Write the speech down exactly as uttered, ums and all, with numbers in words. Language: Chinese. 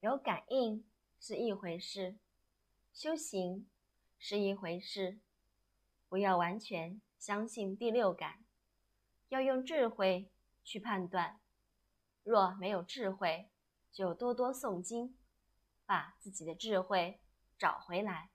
有感应是一回事，修行是一回事，不要完全相信第六感，要用智慧去判断。若没有智慧，就多多诵经，把自己的智慧找回来。